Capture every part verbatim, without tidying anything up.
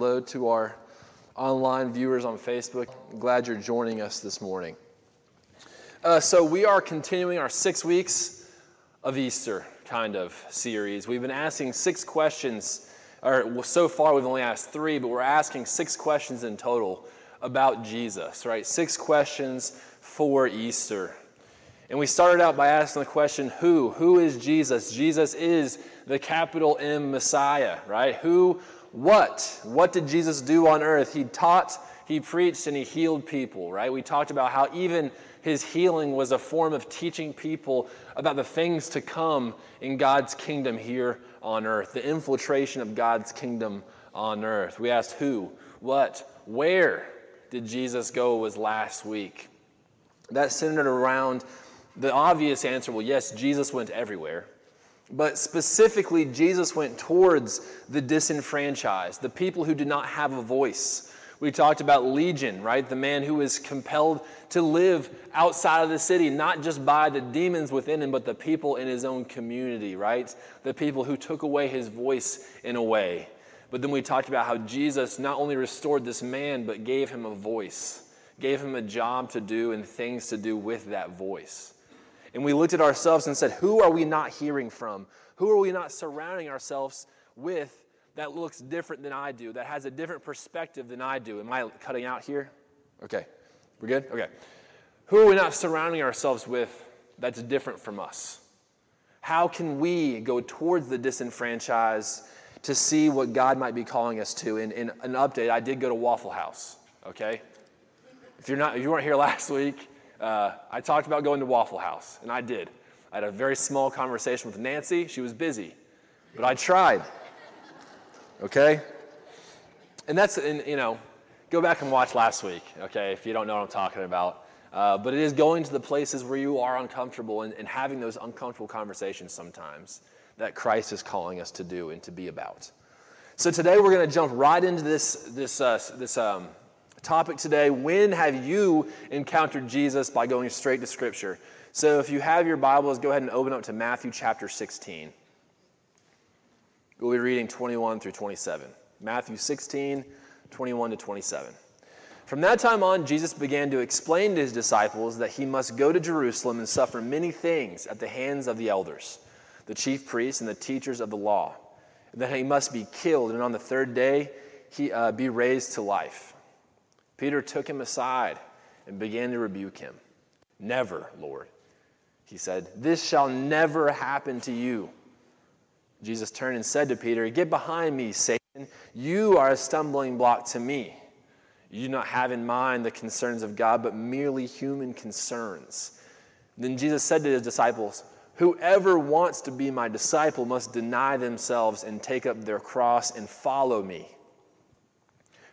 below to our online viewers on Facebook. I'm glad you're joining us this morning. Uh, so we are continuing our six weeks of Easter kind of series. We've been asking six questions, or well, so far we've only asked three, but we're asking six questions in total about Jesus, right? Six questions for Easter. And we started out by asking the question, who? Who is Jesus? Jesus is the capital M Messiah, right? Who, what? What did Jesus do on earth? He taught, he preached, and he healed people, right? We talked about how even his healing was a form of teaching people about the things to come in God's kingdom here on earth, the infiltration of God's kingdom on earth. We asked who, what, where did Jesus go was last week. That centered around the obvious answer, well, yes, Jesus went everywhere. But specifically, Jesus went towards the disenfranchised, the people who did not have a voice. We talked about Legion, right? The man who was compelled to live outside of the city, not just by the demons within him, but the people in his own community, right? The people who took away his voice in a way. But then we talked about how Jesus not only restored this man, but gave him a voice, gave him a job to do and things to do with that voice. And we looked at ourselves and said, who are we not hearing from? Who are we not surrounding ourselves with that looks different than I do, that has a different perspective than I do? Am I cutting out here? Okay. We're good? Okay. Who are we not surrounding ourselves with that's different from us? How can we go towards the disenfranchised to see what God might be calling us to? And in an update, I did go to Waffle House, okay? If you're not, if you weren't here last week, Uh, I talked about going to Waffle House, and I did. I had a very small conversation with Nancy. She was busy, but I tried, okay? And that's, and, you know, go back and watch last week, okay, if you don't know what I'm talking about. Uh, but it is going to the places where you are uncomfortable and, and having those uncomfortable conversations sometimes that Christ is calling us to do and to be about. So today we're going to jump right into this, this, uh, this, um, topic today, when have you encountered Jesus, by going straight to Scripture. So if you have your Bibles, go ahead and open up to Matthew chapter sixteen. We'll be reading twenty-one through twenty-seven. Matthew sixteen, twenty-one to twenty-seven. From that time on, Jesus began to explain to his disciples that he must go to Jerusalem and suffer many things at the hands of the elders, the chief priests, and the teachers of the law, and that he must be killed, and on the third day he uh, be raised to life. Peter took him aside and began to rebuke him. Never, Lord, he said, this shall never happen to you. Jesus turned and said to Peter, get behind me, Satan. You are a stumbling block to me. You do not have in mind the concerns of God, but merely human concerns. Then Jesus said to his disciples, whoever wants to be my disciple must deny themselves and take up their cross and follow me.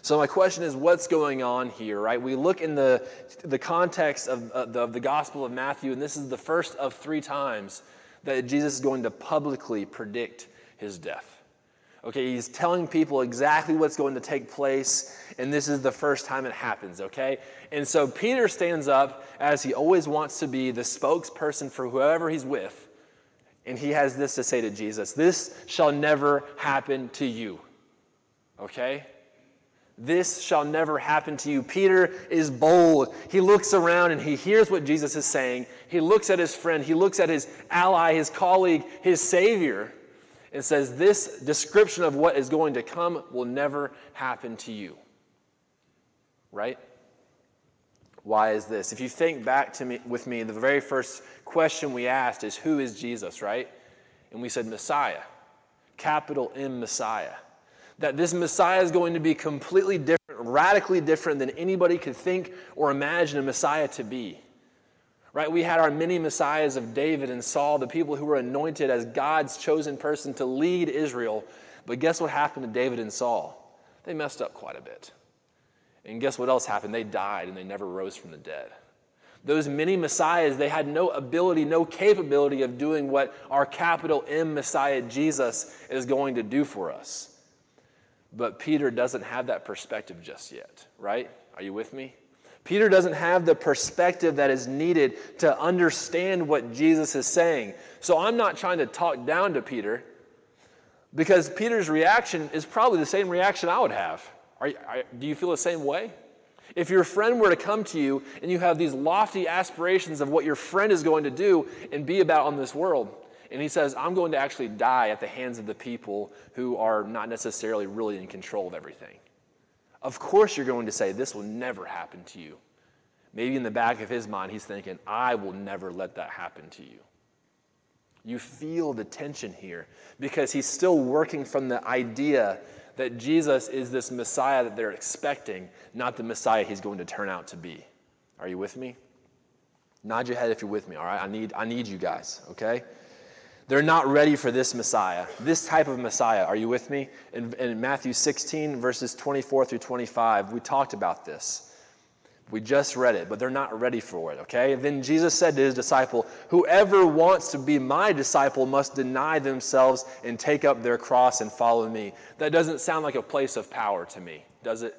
So my question is, what's going on here, right? We look in the, the context of, of, the, of the Gospel of Matthew, and this is the first of three times that Jesus is going to publicly predict his death. Okay, he's telling people exactly what's going to take place, and this is the first time it happens, okay? And so Peter stands up, as he always wants to be, the spokesperson for whoever he's with, and he has this to say to Jesus, this shall never happen to you, okay? This shall never happen to you. Peter is bold. He looks around and he hears what Jesus is saying. He looks at his friend. He looks at his ally, his colleague, his Savior, and says, this description of what is going to come will never happen to you. Right? Why is this? If you think back to me, with me, the very first question we asked is, who is Jesus, right? And we said, Messiah. Capital M, Messiah. That this Messiah is going to be completely different, radically different than anybody could think or imagine a Messiah to be. Right? We had our many Messiahs of David and Saul, the people who were anointed as God's chosen person to lead Israel. But guess what happened to David and Saul? They messed up quite a bit. And guess what else happened? They died and they never rose from the dead. Those many messiahs, they had no ability, no capability of doing what our capital M Messiah Jesus is going to do for us. But Peter doesn't have that perspective just yet, right? Are you with me? Peter doesn't have the perspective that is needed to understand what Jesus is saying. So I'm not trying to talk down to Peter, because Peter's reaction is probably the same reaction I would have. Are you, are, do you feel the same way? If your friend were to come to you and you have these lofty aspirations of what your friend is going to do and be about on this world, and he says, I'm going to actually die at the hands of the people who are not necessarily really in control of everything. Of course you're going to say, this will never happen to you. Maybe in the back of his mind, he's thinking, I will never let that happen to you. You feel the tension here because he's still working from the idea that Jesus is this Messiah that they're expecting, not the Messiah he's going to turn out to be. Are you with me? Nod your head if you're with me, all right? I need, I need you guys, okay? They're not ready for this Messiah, this type of Messiah. Are you with me? In, in Matthew sixteen, verses twenty-four through twenty-five, we talked about this. We just read it, but they're not ready for it, okay? Then Jesus said to his disciple, whoever wants to be my disciple must deny themselves and take up their cross and follow me. That doesn't sound like a place of power to me, does it?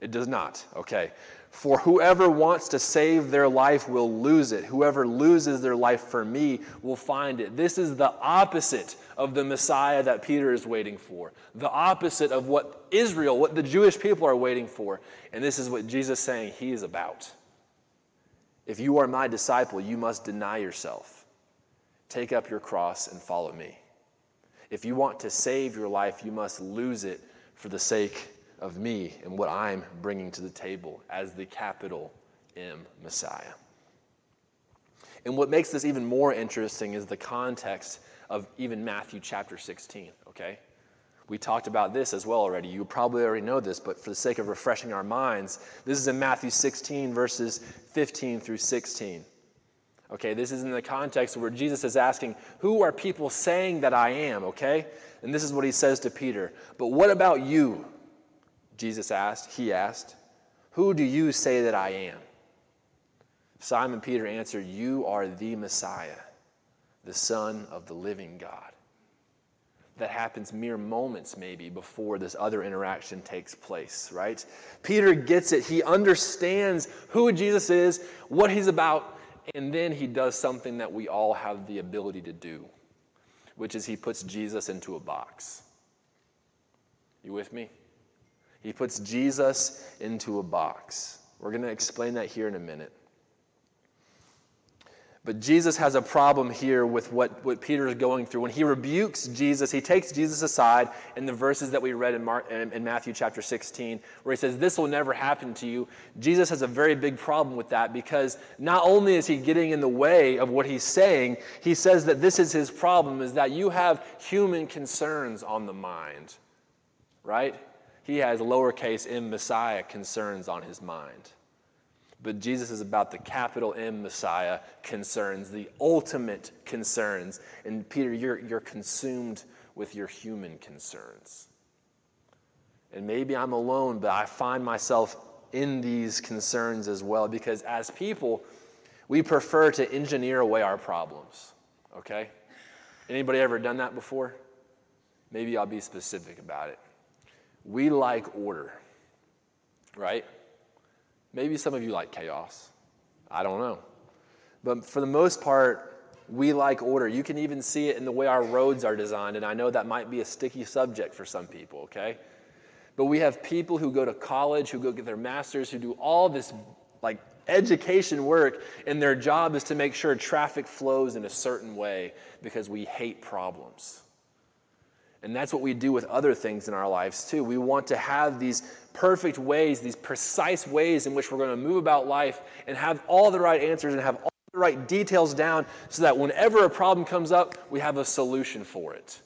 It does not, okay? For whoever wants to save their life will lose it. Whoever loses their life for me will find it. This is the opposite of the Messiah that Peter is waiting for. The opposite of what Israel, what the Jewish people are waiting for. And this is what Jesus is saying he is about. If you are my disciple, you must deny yourself. Take up your cross and follow me. If you want to save your life, you must lose it for the sake of of me and what I'm bringing to the table as the capital M Messiah. And what makes this even more interesting is the context of even Matthew chapter sixteen, okay? We talked about this as well already. You probably already know this, but for the sake of refreshing our minds, this is in Matthew sixteen, verses fifteen through sixteen. Okay, this is in the context where Jesus is asking, who are people saying that I am, okay? And this is what he says to Peter, but what about you? Jesus asked, he asked, who do you say that I am? Simon Peter answered, you are the Messiah, the Son of the living God. That happens mere moments maybe before this other interaction takes place, right? Peter gets it. He understands who Jesus is, what he's about, and then he does something that we all have the ability to do, which is he puts Jesus into a box. You with me? He puts Jesus into a box. We're going to explain that here in a minute. But Jesus has a problem here with what, what Peter is going through. When he rebukes Jesus, he takes Jesus aside in the verses that we read in, Mark, in Matthew chapter sixteen, where he says, this will never happen to you. Jesus has a very big problem with that because not only is he getting in the way of what he's saying, he says that this is his problem, is that you have human concerns on the mind, right? He has lowercase m Messiah concerns on his mind. But Jesus is about the capital M Messiah concerns, the ultimate concerns. And Peter, you're, you're consumed with your human concerns. And maybe I'm alone, but I find myself in these concerns as well. Because as people, we prefer to engineer away our problems. Okay? Anybody ever done that before? Maybe I'll be specific about it. We like order, right? Maybe some of you like chaos. I don't know. But for the most part, we like order. You can even see it in the way our roads are designed, and I know that might be a sticky subject for some people, okay? But we have people who go to college, who go get their master's, who do all this like education work, and their job is to make sure traffic flows in a certain way because we hate problems. And that's what we do with other things in our lives, too. We want to have these perfect ways, these precise ways in which we're going to move about life and have all the right answers and have all the right details down so that whenever a problem comes up, we have a solution for it.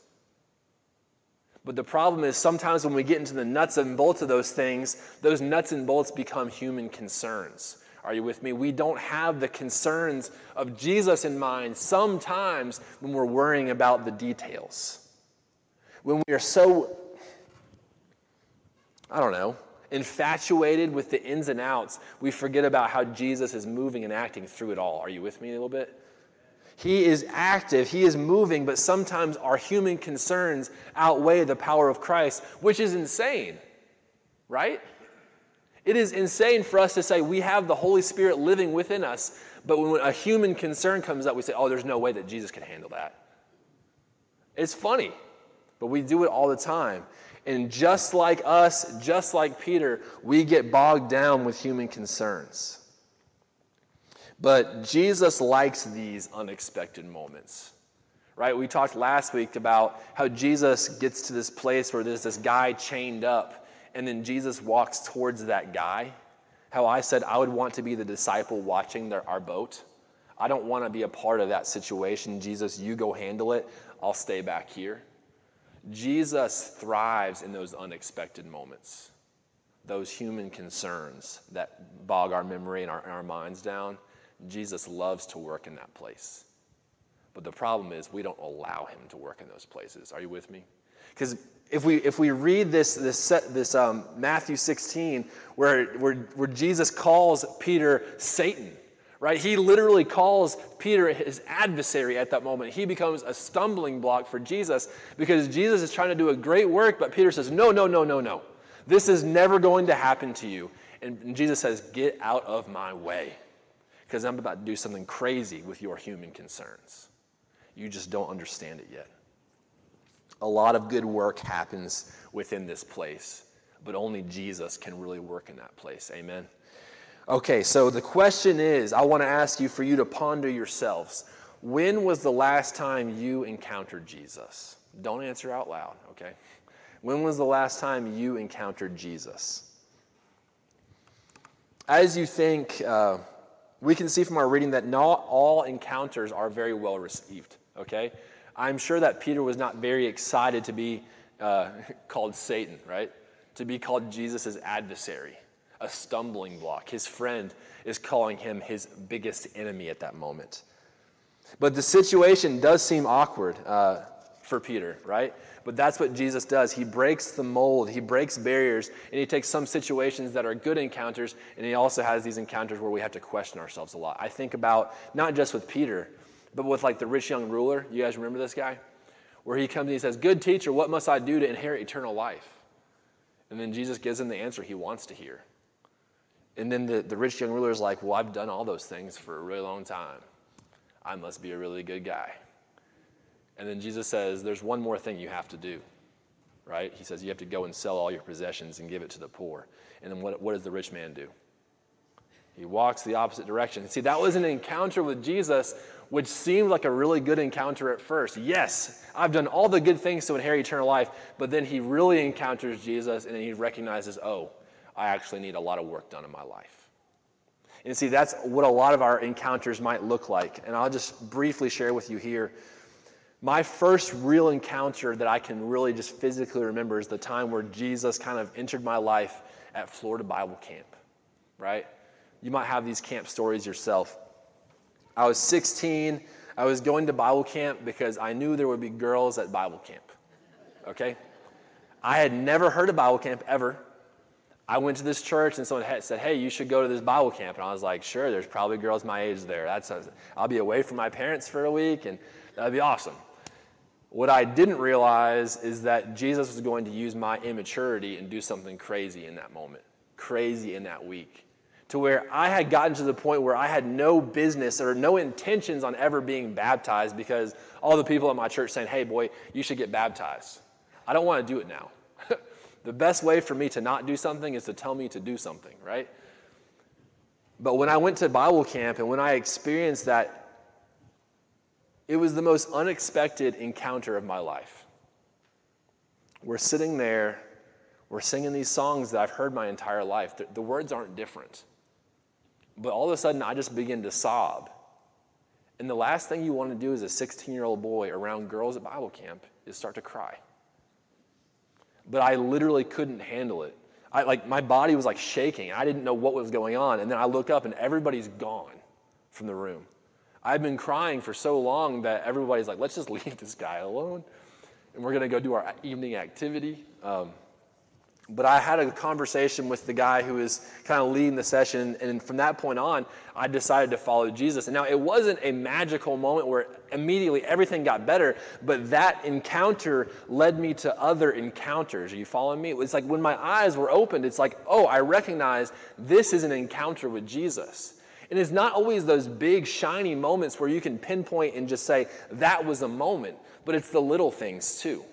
But the problem is sometimes when we get into the nuts and bolts of those things, those nuts and bolts become human concerns. Are you with me? We don't have the concerns of Jesus in mind sometimes when we're worrying about the details. When we are so, I don't know, infatuated with the ins and outs, we forget about how Jesus is moving and acting through it all. Are you with me a little bit? He is active, he is moving, but sometimes our human concerns outweigh the power of Christ, which is insane, right? It is insane for us to say we have the Holy Spirit living within us, but when a human concern comes up, we say, oh, there's no way that Jesus could handle that. It's funny, but we do it all the time. And just like us, just like Peter, we get bogged down with human concerns. But Jesus likes these unexpected moments, right? We talked last week about how Jesus gets to this place where there's this guy chained up, and then Jesus walks towards that guy. How I said I would want to be the disciple watching their, our boat. I don't want to be a part of that situation. Jesus, you go handle it. I'll stay back here. Jesus thrives in those unexpected moments, those human concerns that bog our memory and our, and our minds down. Jesus loves to work in that place. But the problem is we don't allow him to work in those places. Are you with me? Because if we if we read this this this um, Matthew sixteen, where, where where Jesus calls Peter Satan, right? He literally calls Peter his adversary at that moment. He becomes a stumbling block for Jesus because Jesus is trying to do a great work, but Peter says, no, no, no, no, no. This is never going to happen to you. And Jesus says, get out of my way, because I'm about to do something crazy with your human concerns. You just don't understand it yet. A lot of good work happens within this place, but only Jesus can really work in that place. Amen? Okay, so the question is, I want to ask you for you to ponder yourselves. When was the last time you encountered Jesus? Don't answer out loud, okay? When was the last time you encountered Jesus? As you think, uh, we can see from our reading that not all encounters are very well received, okay? I'm sure that Peter was not very excited to be uh, called Satan, right? To be called Jesus' adversary, a stumbling block. His friend is calling him his biggest enemy at that moment. But the situation does seem awkward uh, for Peter, right? But that's what Jesus does. He breaks the mold. He breaks barriers. And he takes some situations that are good encounters, and he also has these encounters where we have to question ourselves a lot. I think about not just with Peter, but with like the rich young ruler. You guys remember this guy? Where he comes and he says, good teacher, what must I do to inherit eternal life? And then Jesus gives him the answer he wants to hear. And then the, the rich young ruler is like, well, I've done all those things for a really long time. I must be a really good guy. And then Jesus says, there's one more thing you have to do, right? He says, you have to go and sell all your possessions and give it to the poor. And then what, what does the rich man do? He walks the opposite direction. See, that was an encounter with Jesus, which seemed like a really good encounter at first. Yes, I've done all the good things to inherit eternal life, but then he really encounters Jesus, and then he recognizes, oh, I actually need a lot of work done in my life. And see, that's what a lot of our encounters might look like. And I'll just briefly share with you here. My first real encounter that I can really just physically remember is the time where Jesus kind of entered my life at Florida Bible Camp, right? You might have these camp stories yourself. I was sixteen. I was going to Bible camp because I knew there would be girls at Bible camp, okay? I had never heard of Bible camp ever. I went to this church and someone had said, hey, you should go to this Bible camp. And I was like, sure, there's probably girls my age there. That's I'll be away from my parents for a week, and that'd be awesome. What I didn't realize is that Jesus was going to use my immaturity and do something crazy in that moment, crazy in that week, to where I had gotten to the point where I had no business or no intentions on ever being baptized because all the people at my church saying, hey, boy, you should get baptized. I don't want to do it now. The best way for me to not do something is to tell me to do something, right? But when I went to Bible camp and when I experienced that, it was the most unexpected encounter of my life. We're sitting there, we're singing these songs that I've heard my entire life. The, the words aren't different. But all of a sudden, I just begin to sob. And the last thing you want to do as a sixteen-year-old boy around girls at Bible camp is start to cry. But I literally couldn't handle it. I, like, my body was like shaking. I didn't know what was going on. And then I look up and everybody's gone from the room. I've been crying for so long that everybody's like, let's just leave this guy alone, and we're going to go do our evening activity. Um, But I had a conversation with the guy who was kind of leading the session, and from that point on, I decided to follow Jesus. And now it wasn't a magical moment where immediately everything got better, but that encounter led me to other encounters. Are you following me? It's like when my eyes were opened, it's like, oh, I recognize this is an encounter with Jesus. And it's not always those big, shiny moments where you can pinpoint and just say, that was a moment, but it's the little things too.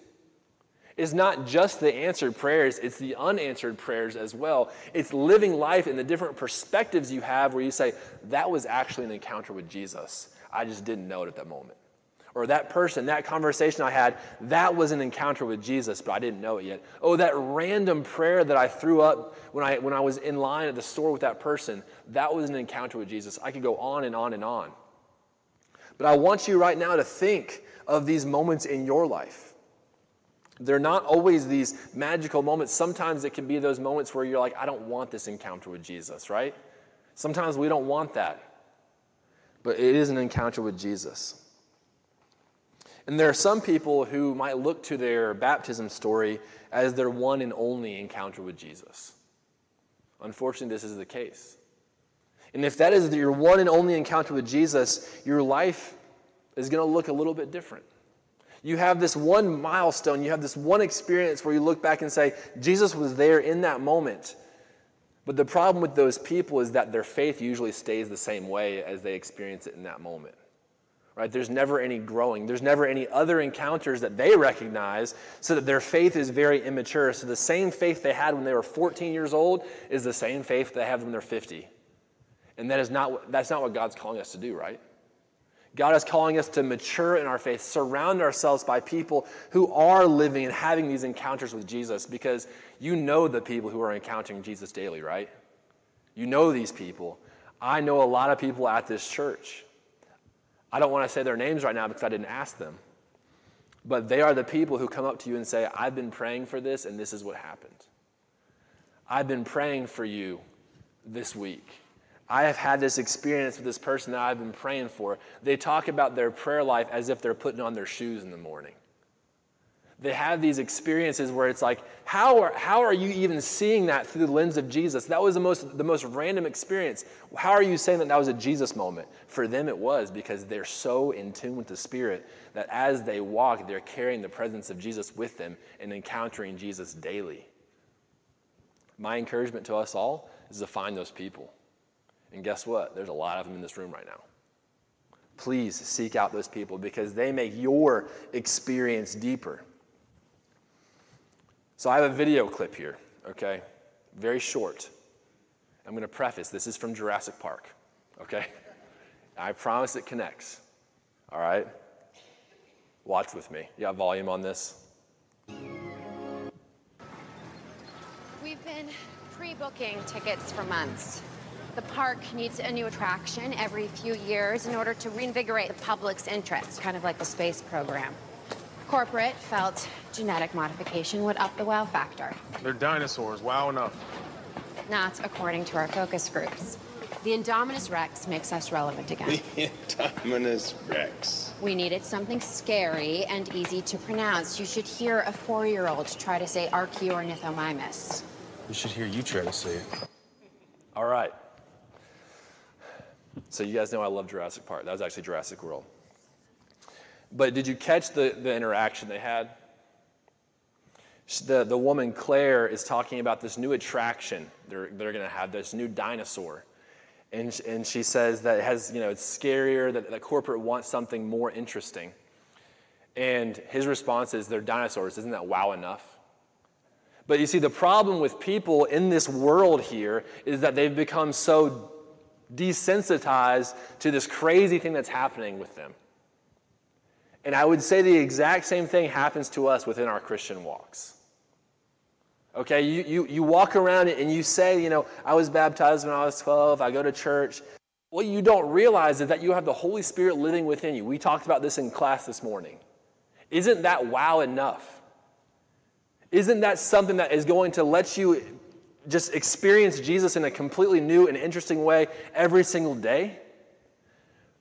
It's not just the answered prayers, it's the unanswered prayers as well. It's living life in the different perspectives you have where you say, that was actually an encounter with Jesus. I just didn't know it at that moment. Or that person, that conversation I had, that was an encounter with Jesus, but I didn't know it yet. Oh, that random prayer that I threw up when I when I was in line at the store with that person, that was an encounter with Jesus. I could go on and on and on. But I want you right now to think of these moments in your life. They're not always these magical moments. Sometimes it can be those moments where you're like, I don't want this encounter with Jesus, right? Sometimes we don't want that. But it is an encounter with Jesus. And there are some people who might look to their baptism story as their one and only encounter with Jesus. Unfortunately, this is the case. And if that is your one and only encounter with Jesus, your life is going to look a little bit different. You have this one milestone, you have this one experience where you look back and say, Jesus was there in that moment. But the problem with those people is that their faith usually stays the same way as they experience it in that moment. Right? There's never any growing. There's never any other encounters that they recognize, so that their faith is very immature. So the same faith they had when they were fourteen years old is the same faith they have when they're fifty. And that is not, that's not what God's calling us to do, right? God is calling us to mature in our faith, surround ourselves by people who are living and having these encounters with Jesus, because you know the people who are encountering Jesus daily, right? You know these people. I know a lot of people at this church. I don't want to say their names right now because I didn't ask them, but they are the people who come up to you and say, I've been praying for this and this is what happened. I've been praying for you this week. I have had this experience with this person that I've been praying for. They talk about their prayer life as if they're putting on their shoes in the morning. They have these experiences where it's like, how are, how are you even seeing that through the lens of Jesus? That was the most, the most random experience. How are you saying that that was a Jesus moment? For them it was, because they're so in tune with the Spirit that as they walk, they're carrying the presence of Jesus with them and encountering Jesus daily. My encouragement to us all is to find those people. And guess what? There's a lot of them in this room right now. Please seek out those people, because they make your experience deeper. So I have a video clip here, okay? Very short. I'm going to preface, this is from Jurassic Park, okay? I promise it connects, all right? Watch with me. You got volume on this? We've been pre-booking tickets for months. The park needs a new attraction every few years in order to reinvigorate the public's interest, kind of like the space program. Corporate felt genetic modification would up the wow factor. They're dinosaurs, wow enough. Not according to our focus groups. The Indominus Rex makes us relevant again. The Indominus Rex. We needed something scary and easy to pronounce. You should hear a four-year-old try to say Archaeornithomimus. You should hear you try to say it. All right. So you guys know I love Jurassic Park. That was actually Jurassic World. But did you catch the, the interaction they had? The, the woman, Claire, is talking about this new attraction they're, they're going to have, this new dinosaur. And, and she says that it has, you know, it's scarier, that, that corporate wants something more interesting. And his response is, they're dinosaurs. Isn't that wow enough? But you see, the problem with people in this world here is that they've become so desensitized to this crazy thing that's happening with them. And I would say the exact same thing happens to us within our Christian walks. Okay, you you, you walk around and you say, you know, I was baptized when I was twelve, I go to church. What you don't realize is that you have the Holy Spirit living within you. We talked about this in class this morning. Isn't that wow enough? Isn't that something that is going to let you just experience Jesus in a completely new and interesting way every single day?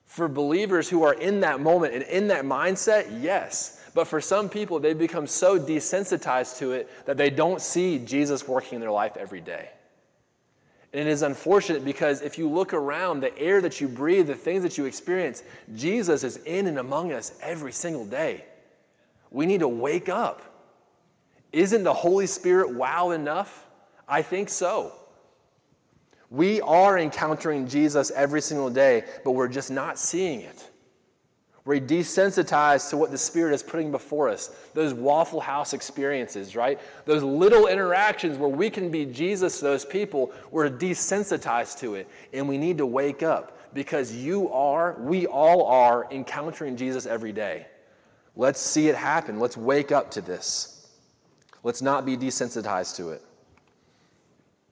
For believers who are in that moment and in that mindset, yes. But for some people, they become so desensitized to it that they don't see Jesus working in their life every day. And it is unfortunate because if you look around, the air that you breathe, the things that you experience, Jesus is in and among us every single day. We need to wake up. Isn't the Holy Spirit wow enough? I think so. We are encountering Jesus every single day, but we're just not seeing it. We're desensitized to what the Spirit is putting before us. Those Waffle House experiences, right? Those little interactions where we can be Jesus to those people, we're desensitized to it. And we need to wake up because you are, we all are encountering Jesus every day. Let's see it happen. Let's wake up to this. Let's not be desensitized to it.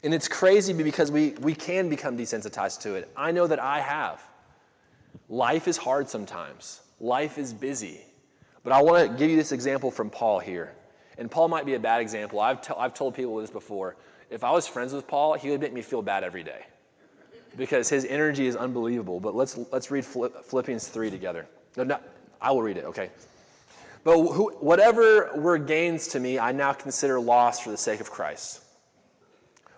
And it's crazy because we, we can become desensitized to it. I know that I have. Life is hard sometimes. Life is busy. But I want to give you this example from Paul here. And Paul might be a bad example. I've, t- I've told people this before. If I was friends with Paul, he would make me feel bad every day because his energy is unbelievable. But let's let's read Philippians three together. No, no, I will read it, okay? But who, whatever were gains to me, I now consider loss for the sake of Christ.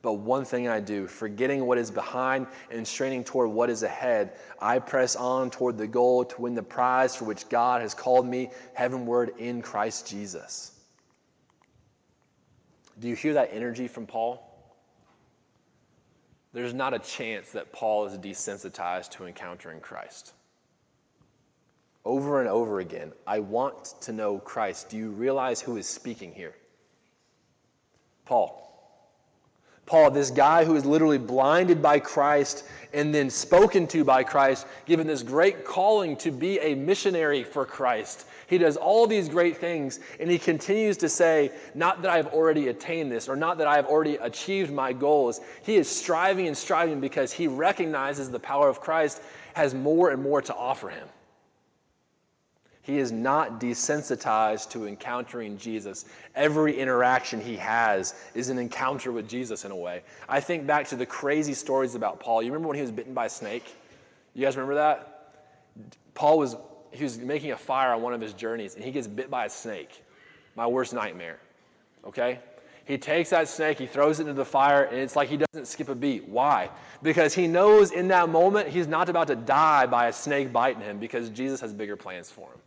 But one thing I do, forgetting what is behind and straining toward what is ahead, I press on toward the goal to win the prize for which God has called me heavenward in Christ Jesus. Do you hear that energy from Paul? There's not a chance that Paul is desensitized to encountering Christ. Over and over again, I want to know Christ. Do you realize who is speaking here? Paul. Paul, this guy who is literally blinded by Christ and then spoken to by Christ, given this great calling to be a missionary for Christ. He does all these great things, and he continues to say, not that I have already attained this, or not that I have already achieved my goals. He is striving and striving because he recognizes the power of Christ has more and more to offer him. He is not desensitized to encountering Jesus. Every interaction he has is an encounter with Jesus in a way. I think back to the crazy stories about Paul. You remember when he was bitten by a snake? You guys remember that? Paul was he was making a fire on one of his journeys, and he gets bit by a snake. My worst nightmare. Okay? He takes that snake, he throws it into the fire, and it's like he doesn't skip a beat. Why? Because he knows in that moment he's not about to die by a snake biting him because Jesus has bigger plans for him.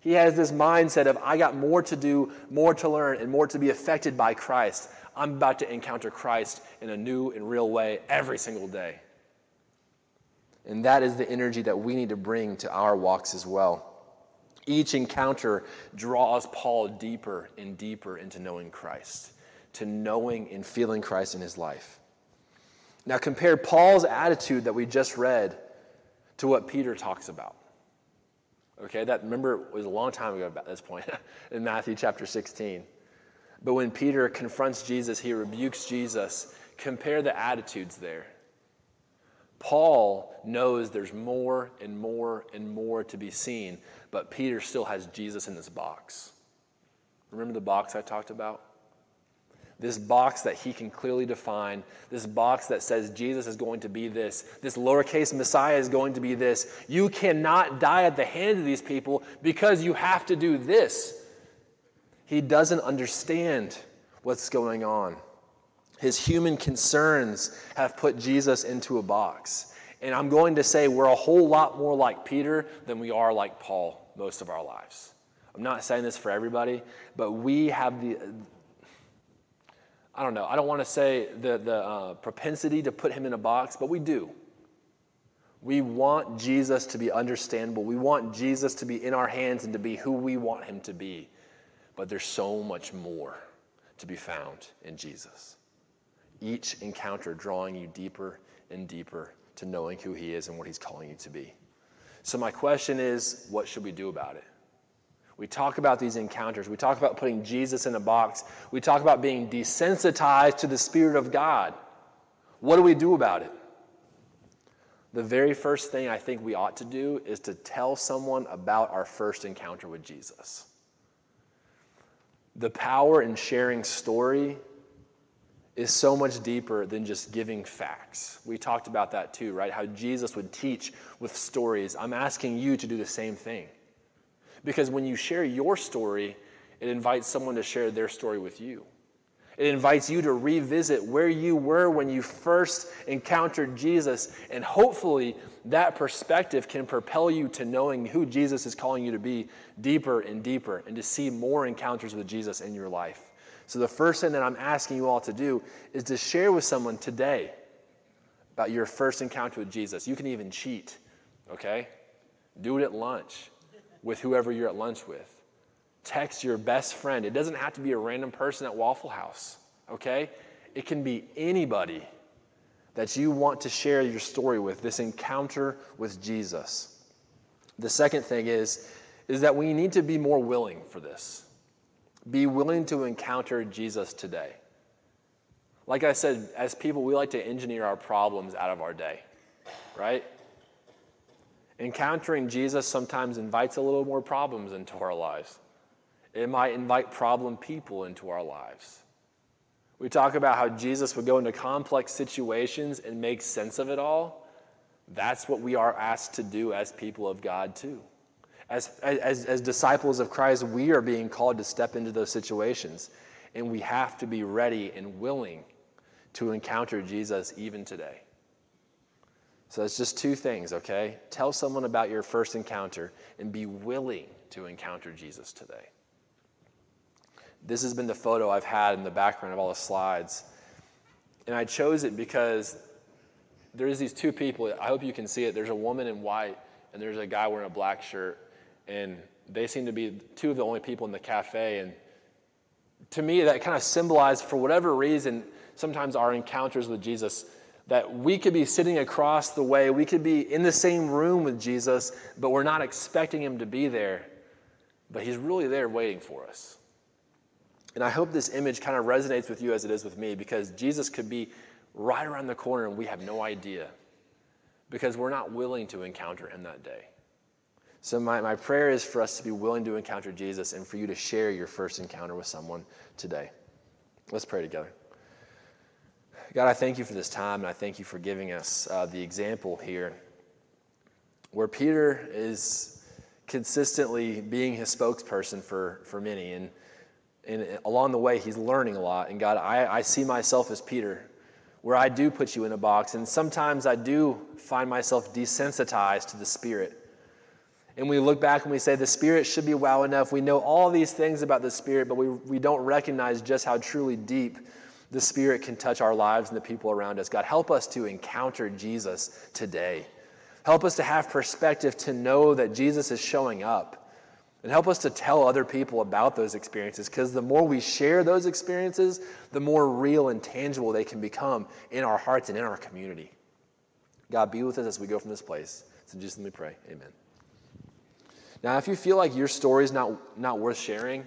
He has this mindset of, I got more to do, more to learn, and more to be affected by Christ. I'm about to encounter Christ in a new and real way every single day. And that is the energy that we need to bring to our walks as well. Each encounter draws Paul deeper and deeper into knowing Christ, to knowing and feeling Christ in his life. Now compare Paul's attitude that we just read to what Peter talks about. Okay, that, remember, it was a long time ago at this point in Matthew chapter sixteen. But when Peter confronts Jesus, he rebukes Jesus. Compare the attitudes there. Paul knows there's more and more and more to be seen, but Peter still has Jesus in this box. Remember the box I talked about? This box that he can clearly define, this box that says Jesus is going to be this, this lowercase Messiah is going to be this. You cannot die at the hand of these people because you have to do this. He doesn't understand what's going on. His human concerns have put Jesus into a box. And I'm going to say we're a whole lot more like Peter than we are like Paul most of our lives. I'm not saying this for everybody, but we have the... I don't know, I don't want to say the, the uh, propensity to put him in a box, but we do. We want Jesus to be understandable. We want Jesus to be in our hands and to be who we want him to be. But there's so much more to be found in Jesus. Each encounter drawing you deeper and deeper to knowing who he is and what he's calling you to be. So my question is, what should we do about it? We talk about these encounters. We talk about putting Jesus in a box. We talk about being desensitized to the Spirit of God. What do we do about it? The very first thing I think we ought to do is to tell someone about our first encounter with Jesus. The power in sharing story is so much deeper than just giving facts. We talked about that too, right? How Jesus would teach with stories. I'm asking you to do the same thing. Because when you share your story, it invites someone to share their story with you. It invites you to revisit where you were when you first encountered Jesus, and hopefully that perspective can propel you to knowing who Jesus is calling you to be deeper and deeper, and to see more encounters with Jesus in your life. So the first thing that I'm asking you all to do is to share with someone today about your first encounter with Jesus. You can even cheat, okay? Do it at lunch with whoever you're at lunch with. Text your best friend. It doesn't have to be a random person at Waffle House, okay? It can be anybody that you want to share your story with, this encounter with Jesus. The second thing is, is that we need to be more willing for this. Be willing to encounter Jesus today. Like I said, as people, we like to engineer our problems out of our day, right? Encountering Jesus sometimes invites a little more problems into our lives. It might invite problem people into our lives. We talk about how Jesus would go into complex situations and make sense of it all. That's what we are asked to do as people of God too. As, as, as disciples of Christ, we are being called to step into those situations. And we have to be ready and willing to encounter Jesus even today. So that's just two things, okay? Tell someone about your first encounter and be willing to encounter Jesus today. This has been the photo I've had in the background of all the slides. And I chose it because there's these two people. I hope you can see it. There's a woman in white and there's a guy wearing a black shirt. And they seem to be two of the only people in the cafe. And to me, that kind of symbolized, for whatever reason, sometimes our encounters with Jesus, that we could be sitting across the way, we could be in the same room with Jesus, but we're not expecting him to be there. But he's really there waiting for us. And I hope this image kind of resonates with you as it is with me, because Jesus could be right around the corner and we have no idea, because we're not willing to encounter him that day. So my, my prayer is for us to be willing to encounter Jesus and for you to share your first encounter with someone today. Let's pray together. God, I thank you for this time, and I thank you for giving us uh, the example here where Peter is consistently being his spokesperson for, for many. And, and along the way, he's learning a lot. And God, I, I see myself as Peter, where I do put you in a box. And sometimes I do find myself desensitized to the Spirit. And we look back and we say, the Spirit should be wow enough. We know all these things about the Spirit, but we, we don't recognize just how truly deep the Spirit can touch our lives and the people around us. God, help us to encounter Jesus today. Help us to have perspective to know that Jesus is showing up. And help us to tell other people about those experiences, because the more we share those experiences, the more real and tangible they can become in our hearts and in our community. God, be with us as we go from this place. So just let me pray. Amen. Now, if you feel like your story is not, not worth sharing,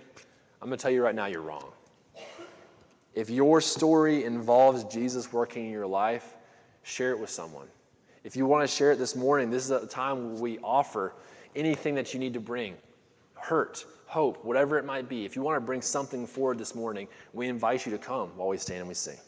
I'm going to tell you right now you're wrong. If your story involves Jesus working in your life, share it with someone. If you want to share it this morning, this is a time where we offer anything that you need to bring. Hurt, hope, whatever it might be. If you want to bring something forward this morning, we invite you to come while we stand and we sing.